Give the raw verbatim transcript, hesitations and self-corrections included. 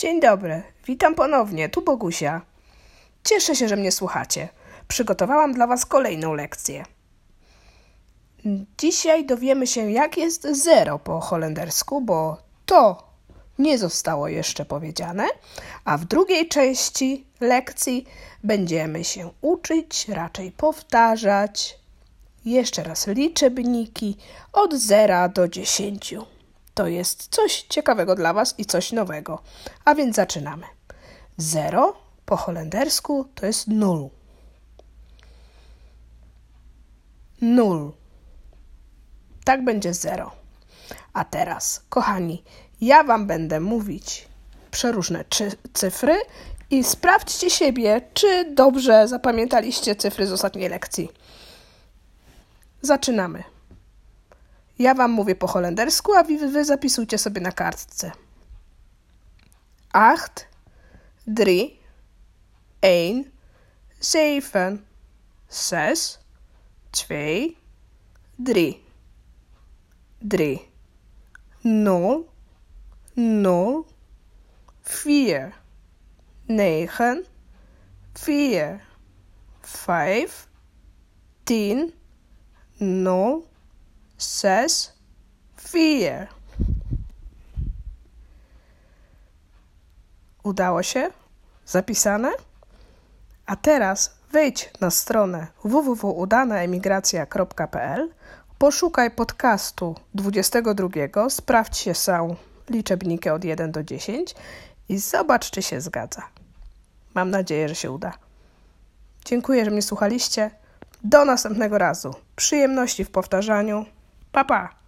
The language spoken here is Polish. Dzień dobry, witam ponownie, tu Bogusia. Cieszę się, że mnie słuchacie. Przygotowałam dla Was kolejną lekcję. Dzisiaj dowiemy się, jak jest zero po holendersku, bo to nie zostało jeszcze powiedziane, a w drugiej części lekcji będziemy się uczyć, raczej powtarzać, jeszcze raz liczebniki od zera do dziesięciu. To jest coś ciekawego dla Was i coś nowego. A więc zaczynamy. Zero po holendersku to jest nul. Nul. Tak będzie zero. A teraz, kochani, ja Wam będę mówić przeróżne czy- cyfry i sprawdźcie siebie, czy dobrze zapamiętaliście cyfry z ostatniej lekcji. Zaczynamy. Ja Wam mówię po holendersku, a Wy, wy zapisujcie sobie na kartce. Acht, drie, een, zeven, zes, twee, drie. Drie. Nul, nul, vier, negen, vier, vijf, tien, nul, zes, vier. Udało się? Zapisane? A teraz wejdź na stronę w w w kropka udana emigracja kropka p l, poszukaj podcastu dwudziestego drugiego, sprawdź się sam liczebniki od jeden do dziesięć i zobacz, czy się zgadza. Mam nadzieję, że się uda. Dziękuję, że mnie słuchaliście. Do następnego razu. Przyjemności w powtarzaniu. Pa, pa!